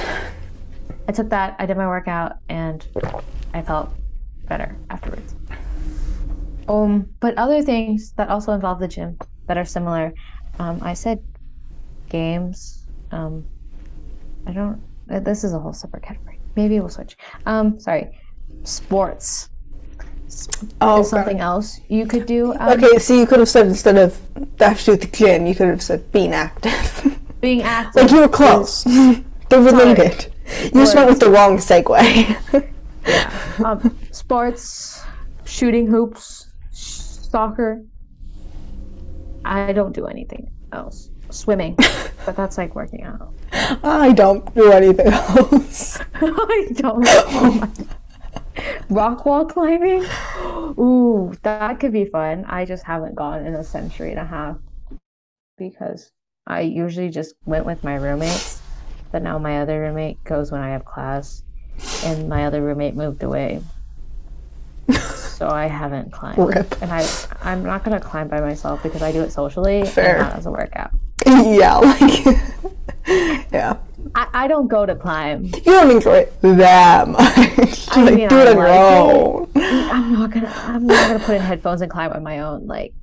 I took that. I did my workout, and I felt better afterwards. But other things that also involve the gym that are similar, I said games. I don't. This is a whole separate category. Maybe we'll switch. Sorry, sports. Is something else you could do. Okay, so you could have said instead of actually at the gym, you could have said being active. Being active. Like you were close. They're related. You just went with the wrong segue. Yeah. Sports, shooting hoops, soccer. I don't do anything else. Swimming, but that's like working out. I don't do anything else. I don't. Oh my God. Rock wall climbing? Ooh, that could be fun. I just haven't gone in 1.5 centuries because I usually just went with my roommates, but now my other roommate goes when I have class, and my other roommate moved away. So I haven't climbed. Rip. And I'm not going to climb by myself because I do it socially. Fair. And not as a workout. Yeah, yeah. I don't go to climb. You don't enjoy it that much. I mean, do it on your own. I'm not gonna put in headphones and climb on my own. Like,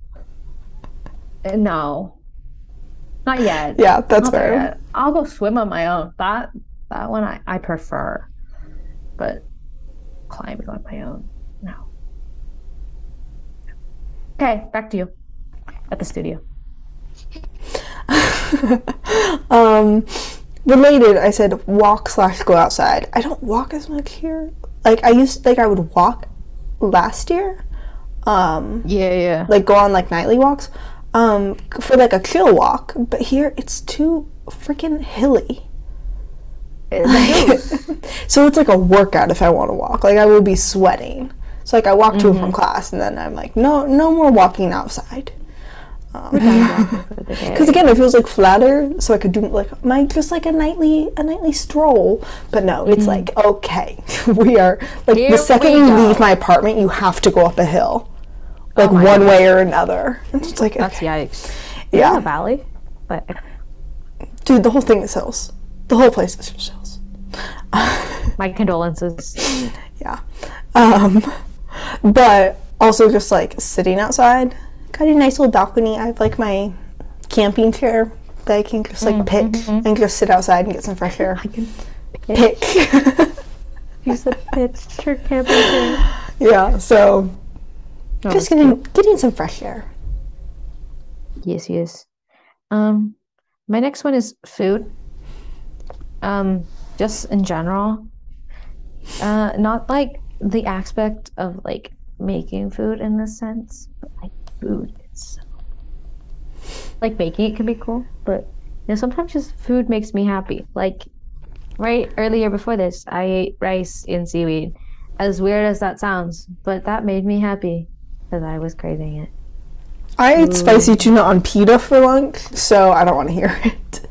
no. Not yet. Yeah, that's fair. I'll go swim on my own. That one I prefer. But climbing on my own, no. Okay, back to you at the studio. Related, I said walk/go outside. I don't walk as much here. I would walk last year. Yeah. Go on nightly walks. For a chill walk, but here it's too freaking hilly. So it's a workout if I want to walk. I will be sweating. So I walk to and from class, and then I'm no more walking outside. Because again, it feels flatter, so I could do my just a nightly stroll. But no, it's okay, we are here the second you leave my apartment, you have to go up a hill, one way or another. It's just that's okay. Yikes. Yeah, in the valley, but dude, the whole thing is hills. The whole place is just hills. My condolences. Yeah, but also just sitting outside. Got a nice little balcony. I have my camping chair that I can just pick and just sit outside and get some fresh air. I can pick. You said pitch your camping chair. Yeah, so just getting some fresh air. Yes, yes. My next one is food. Just in general, not the aspect of making food in this sense, but food itself. Baking it can be cool, but sometimes just food makes me happy. Right earlier before this, I ate rice and seaweed. As weird as that sounds, but that made me happy because I was craving it. I ate spicy tuna on pita for lunch, so I don't want to hear it.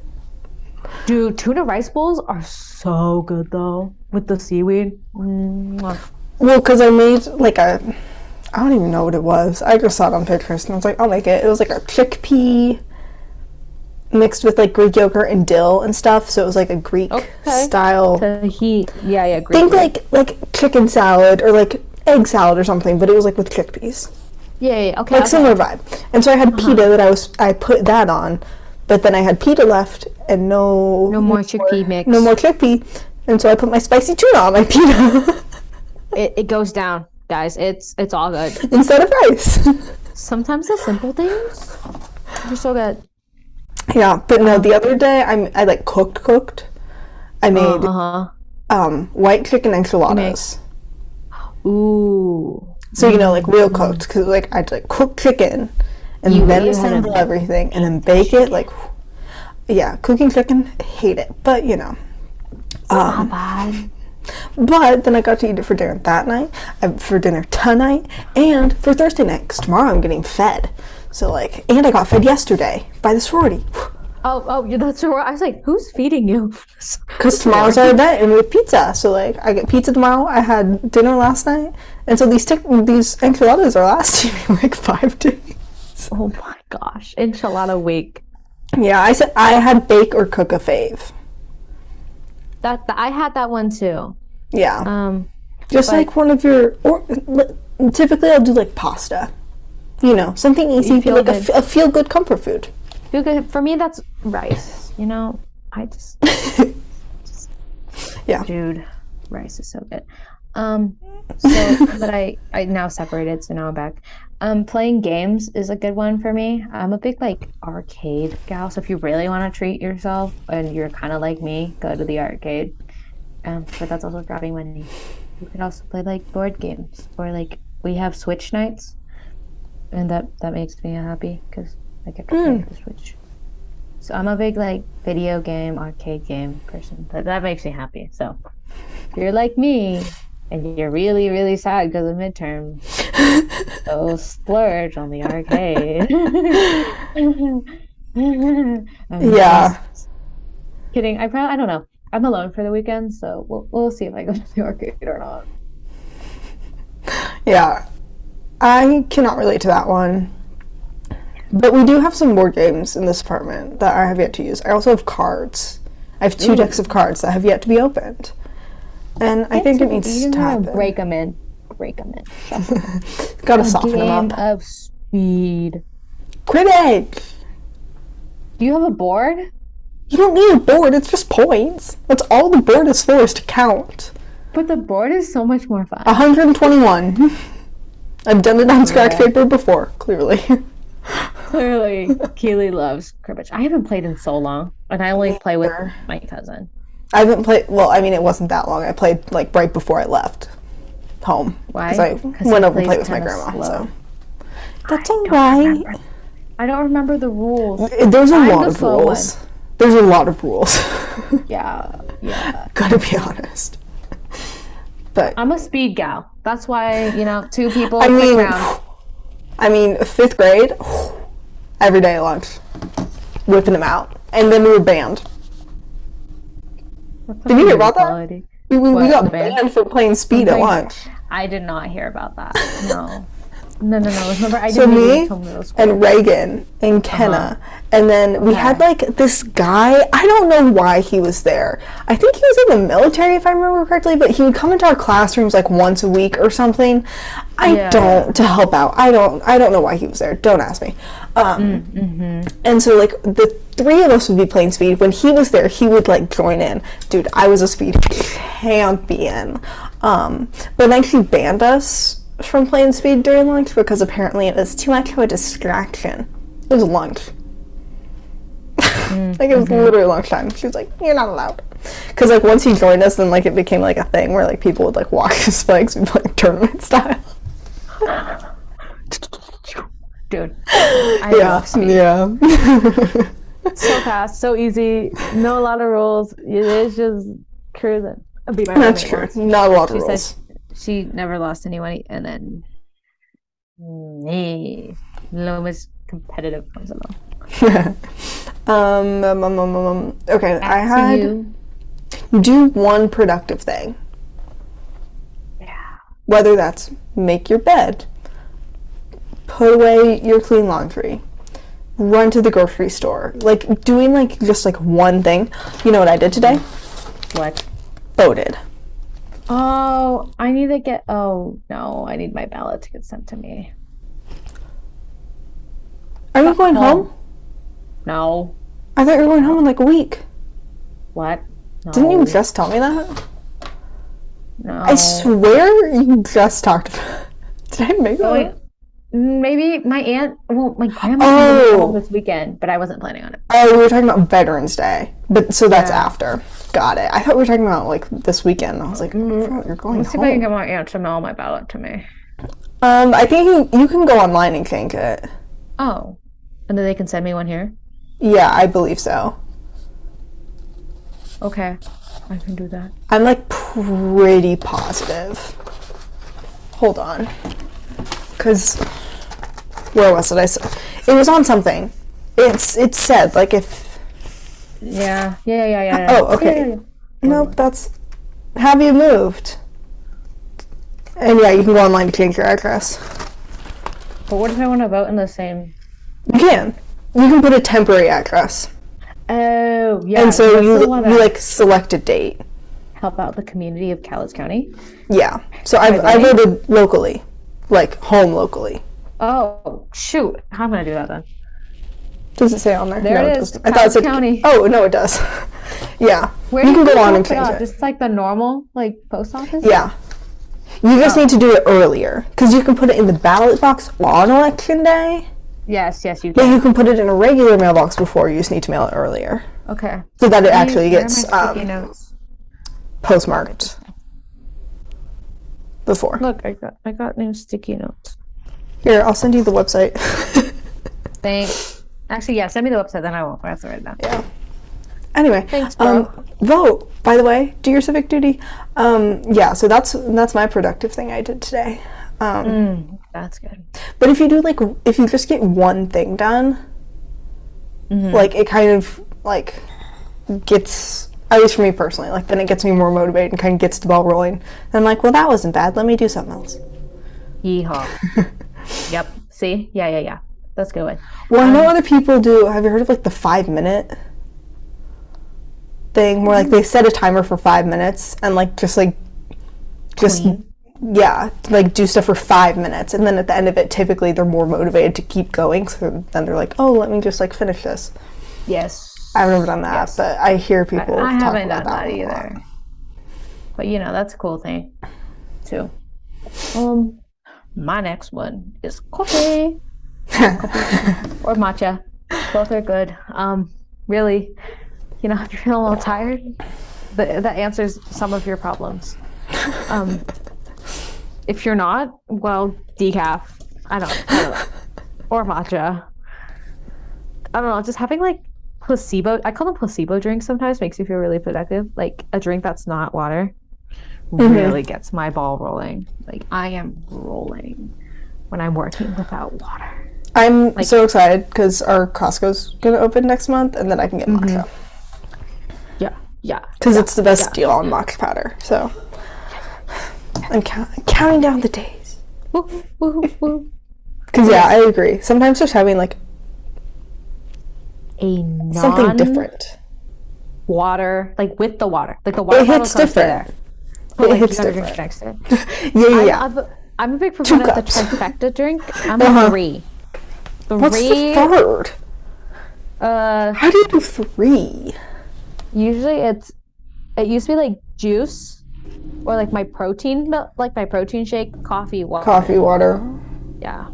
Dude, tuna rice bowls are so good though with the seaweed. Well, because I made I don't even know what it was. I just saw it on pictures and I was I'll make it. It was a chickpea mixed with Greek yogurt and dill and stuff. So it was a Greek style. Tahini. Yeah, Greek. Think like chicken salad or egg salad or something, but it was with chickpeas. Yeah, okay. Similar vibe. And so I had pita that I put that on, but then I had pita left and no more chickpea mix. No more chickpea. And so I put my spicy tuna on my pita. It goes down. Guys, it's all good instead of rice. Sometimes the simple things are so good. Yeah, but no, the other day I cooked. I made white chicken enchiladas. Ooh. So real cooked, because I'd cook chicken and then assemble everything and then bake it. Yeah, cooking chicken, hate it, but not bad. But then I got to eat it for dinner tonight, and for Thursday night, because tomorrow I'm getting fed. So and I got fed yesterday by the sorority. Oh, that's sorority. I was who's feeding you? Because tomorrow's our event, and we have pizza. So I get pizza tomorrow. I had dinner last night, and so these enchiladas are lasting me 5 days. Oh my gosh, enchilada week. Yeah, I said I had bake or cook a fave. I had that one too. Yeah. One of your, or typically I'll do pasta. Something easy, a feel good comfort food. Feel good for me. That's rice. I just yeah. Dude, rice is so good. But I now separated, so now I'm back. Playing games is a good one for me. I'm a big arcade gal, so if you really want to treat yourself and you're kind of like me, go to the arcade. But that's also grabbing money. You can also play board games, or we have Switch nights, and that makes me happy because I get to play the Switch. So I'm a big video game, arcade game person, but that makes me happy. So if you're like me, and you're really, really sad because of midterms, so splurge on the arcade. Yeah. Just kidding. I don't know. I'm alone for the weekend, so we'll see if I go to the arcade or not. Yeah. I cannot relate to that one. But we do have some board games in this apartment that I have yet to use. I also have cards. I have 2 decks of cards that have yet to be opened. And I think it needs to happen. Break them in. Gotta soften them up. Game of speed. Quidditch. Do you have a board? You don't need a board, it's just points. That's all the board is for, is to count. But the board is so much more fun. 121. I've done it on scratch paper before, clearly. Clearly, Keely loves cribbage. I haven't played in so long, and I only play with my cousin. I haven't played, well, I mean, it wasn't that long. I played, like, right before I left home. Why? Because I went over and played with my grandma, so. That's all right. I don't remember the rules. There's a lot of rules. There's a lot of rules. Yeah. Gotta be honest. But I'm a speed gal. That's why, you know, two people around. I mean, 5th grade, every day at lunch, whipping them out. And then we were banned. Did you hear about that? We got banned for playing speed at lunch. I did not hear about that. No. No. Remember, I didn't even come to middle school. And Reagan and Kenna. And then we had, like, this guy. I don't know why he was there. I think he was in the military, if I remember correctly. But he would come into our classrooms, like, once a week or something. To help out. I don't know why he was there. Don't ask me. And so, like, the three of us would be playing speed. When he was there, he would, like, join in. Dude, I was a speed champion. But then she banned us from playing speed during lunch because apparently it was too much of a distraction. It was lunch. Like, it was literally lunchtime. She was like, you're not allowed. Because, like, once he joined us, then, like, it became, like, a thing where, like, people would, like, walk his spikes and, like, tournament style. Dude. I love speed. So fast, so easy, no a lot of rules. It's just cruising. That's true. Not a lot of rules. She never lost anyone, and then Loma's competitive comes along. Okay, I had do one productive thing. Yeah. Whether that's make your bed, put away your clean laundry, run to the grocery store, like doing like just like one thing. You know what I did today? What? Voted. I need my ballot to get sent to me. Are you going home? No. I thought you were going home in like a week. What? No. Didn't you just tell me that? No. I swear you just talked about it. Did I make that? Maybe my aunt, my grandma was home this weekend, but I wasn't planning on it. Oh, we were talking about Veterans Day, but so that's after. Got it. I thought we were talking about like this weekend. I was like, you're going home. See if I can get my aunt to mail my ballot to me. I think you can go online and change it. Oh, and then they can send me one here. Yeah, I believe so. Okay, I can do that. I'm like pretty positive. Hold on, because where was it? It was on something. It said like if. Yeah. Oh, okay. Yeah. Nope, that's... Have you moved? And yeah, you can go online to change your address. But what if I want to vote in the same... You can. You can put a temporary address. Oh, yeah. And so you like, select a date. Help out the community of Cowlitz County? Yeah. So I voted locally. Like, home locally. Oh, shoot. How am I going to do that then? Does it say on there? There it is. I thought it said county. Oh no, it does. Yeah, where you can go on and change it. Just like the normal, like post office. Yeah, you just need to do it earlier because you can put it in the ballot box on election day. Yes, you can. But you can put it in a regular mailbox before. You just need to mail it earlier. Okay. So that it actually gets postmarked before. Look, I got new sticky notes. Here, I'll send you the website. Thanks. Actually, yeah, send me the website, then I won't. I have to write it down. Yeah. Anyway. Thanks, bro. Vote, by the way. Do your civic duty. Yeah, so that's my productive thing I did today. That's good. But if you do, like, if you just get one thing done, like, it kind of, like, gets, at least for me personally, like, then it gets me more motivated and kind of gets the ball rolling. And I'm like, well, that wasn't bad. Let me do something else. Yeehaw. Yep. See? Yeah. That's a good one. Well, I know other people do. Have you heard of like the 5-minute thing where like they set a timer for 5 minutes and like do stuff for 5 minutes, and then at the end of it, typically they're more motivated to keep going. So then they're like, oh, let me just like finish this. Yes. I've never done that, yes. But I hear people I talk haven't about done that either. But, you know, that's a cool thing, too. My next one is coffee. Or matcha. Both are good. Really, you know, if you're feeling a little tired, that answers some of your problems. If you're not, well, decaf. I don't know. Or matcha. I don't know. Just having, like, placebo. I call them placebo drinks sometimes. Makes you feel really productive. Like, a drink that's not water really gets my ball rolling. Like, I am rolling when I'm working without water. I'm like, so excited because our Costco's going to open next month, and then I can get matcha. Yeah. Because it's the best deal on matcha powder. So I'm counting down the days. Woo. Because, yeah, I agree. Sometimes just having, like, something different. Water, like, with the water. Like, the water it hits different. But, like, it hits different. Next to it. Yeah. I'm a big proponent of the trifecta drink. I'm a three. What's the third? How do you do three? Usually it used to be like juice or like my protein shake, coffee, water. Yeah.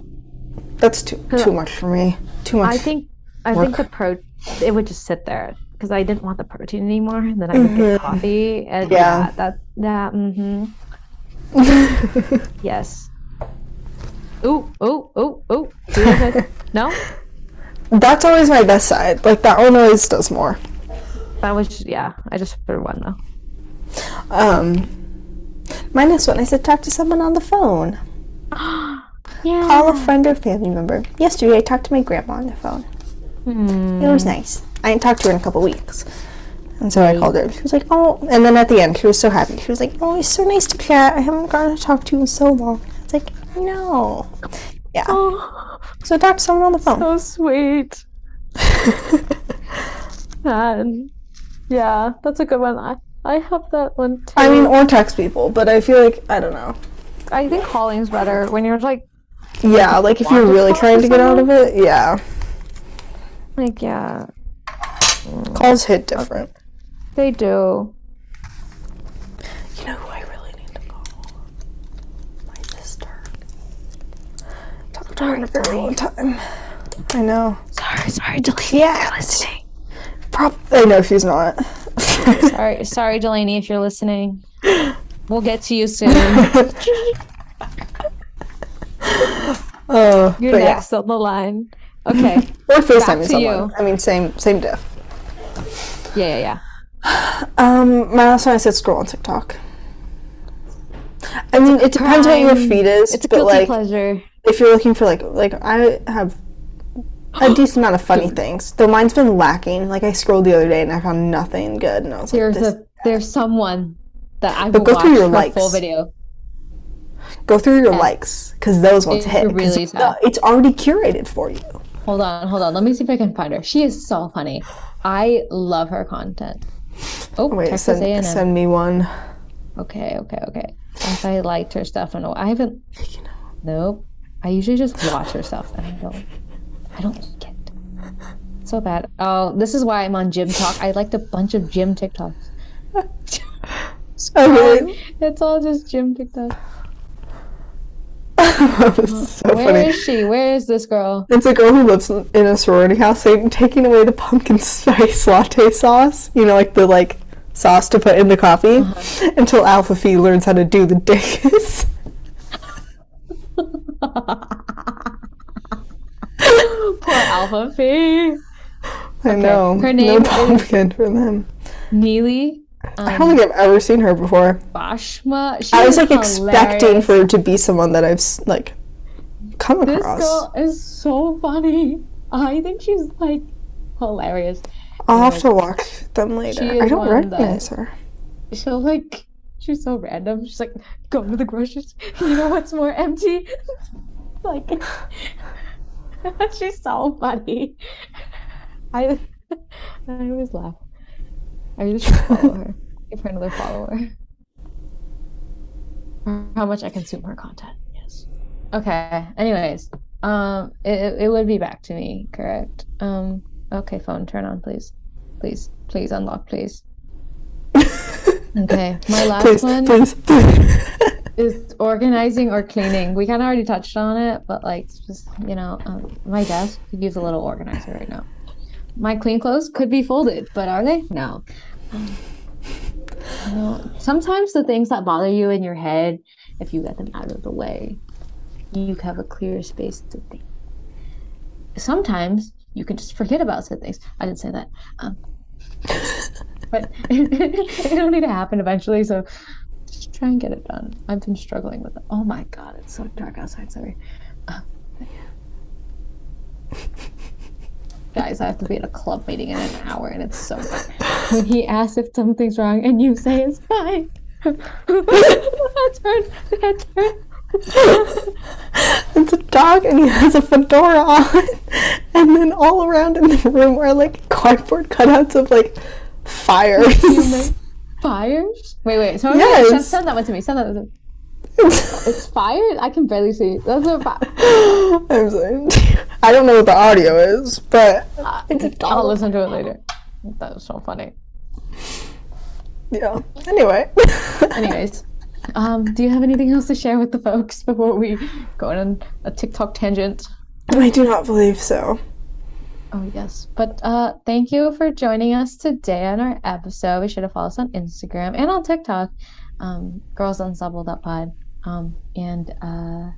That's too much for me. Too much. I think it would just sit there because I didn't want the protein anymore, and then I would get coffee and yes. Ooh. No? That's always my best side. Like, that one always does more. That was, I just put one, though. Minus one, I said talk to someone on the phone. Call a friend or family member. Yesterday, I talked to my grandma on the phone. It was nice. I hadn't talked to her in a couple weeks. And so I called her. She was like, oh. And then at the end, she was so happy. She was like, oh, it's so nice to chat. I haven't gotten to talk to you in so long. It's like, no. Yeah. Oh, so talk to someone on the phone. So sweet. Man. Yeah, that's a good one. I have that one too. I mean, or text people, but I feel like, I don't know. I think calling's better when you're like... Yeah, like if you're really trying to get out of it, yeah. Like, yeah. Calls hit different. They do. You know who I really need to call? My sister. Talked to her in a very long time. I know. Sorry, delete. Yeah. You're listening. I know she's not. Sorry, Delaney, if you're listening. We'll get to you soon. You're next on the line. Okay. Or FaceTime someone. I mean, same diff. Yeah. My last one, I said scroll on TikTok. I mean, it depends what your feed is. It's a guilty pleasure. If you're looking for, like I have a decent amount of funny things, though mine's been lacking. Like, I scrolled the other day and I found nothing good, and I was like, there's someone that I will watch for a full video. Go through your likes, because those ones hit. Really, it's already curated for you. Hold on. Let me see if I can find her. She is so funny. I love her content. Oh, wait, Texas A&M. Send me one. Okay. I liked her stuff, and I haven't. You know. Nope. I usually just watch her stuff, and I don't like it. So bad. Oh, this is why I'm on Gym Talk. I liked a bunch of gym TikToks. It's all just gym TikToks. Where is she? Where is this girl? It's a girl who lives in a sorority house taking away the pumpkin spice latte sauce. You know, like the sauce to put in the coffee. Until Alpha Phi learns how to do the dishes. Poor Alpha Phi. I know. Her name is for them. Neely. I don't think I've ever seen her before. Bashma. I was expecting for her to be someone that I've come across. This girl is so funny. I think she's hilarious. I'll have to watch them later. I don't recognize her. She'll she's so random. She's going to the groceries. You know what's more empty? She's so funny. I always laugh. I really should follow her. Give her another follower. How much I consume her content. Yes. Okay. Anyways, it would be back to me, correct? Okay, phone, turn on, please. Please, please unlock, please. Okay, my last one is organizing or cleaning. We kind of already touched on it, but like, just, you know, my desk could use a little organizer right now. My clean clothes could be folded, but are they? No. You know, sometimes the things that bother you in your head, if you get them out of the way, you have a clear space to think. Sometimes you can just forget about said things. I didn't say that. But it'll need to happen eventually, so just try and get it done. I've been struggling with it. Oh my god, it's so dark outside, sorry. Yeah. Guys, I have to be at a club meeting in an hour, and it's so bad. When he asks if something's wrong, and you say it's fine. That's right. It's a dog, and he has a fedora on, and then all around in the room are like cardboard cutouts of like fires. Human fires? Wait. So yes. Send that one to me. Send that one to me. It's fired? I can barely see. That's a fire. I'm sorry. I don't know what the audio is, but it's a dog. I'll listen to it later. That was so funny. Yeah. Anyways. Do you have anything else to share with the folks before we go on a TikTok tangent? I do not believe so. Oh, yes. But thank you for joining us today on our episode. Be sure to follow us on Instagram and on TikTok, girls.unstoppable.pod. And on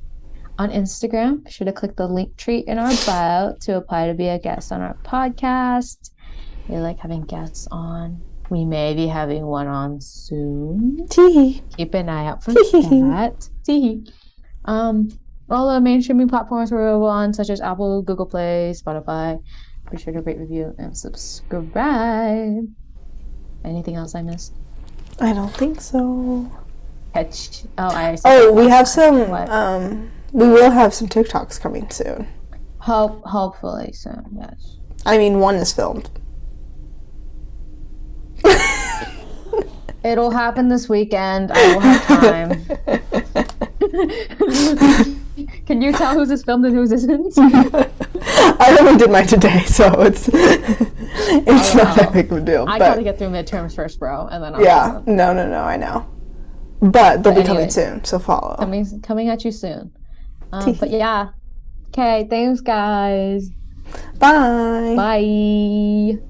Instagram, be sure to click the link tree in our bio to apply to be a guest on our podcast. We like having guests on. We may be having one on soon. Tee-hee. Keep an eye out for that. Tee-hee. All the main streaming platforms we're available on, such as Apple, Google Play, Spotify. Be sure to rate, review, and subscribe. Anything else I missed? I don't think so. We have some. We will have some TikToks coming soon. Hopefully soon. Yes. I mean, one is filmed. It'll happen this weekend. I will have time. Can you tell who's this filmed and who's isn't? I only did mine today, so it's not that big of a deal. I gotta get through midterms first, bro, and then I'll I know. But they'll be coming soon, so follow. Coming at you soon. But yeah. Okay, thanks guys. Bye.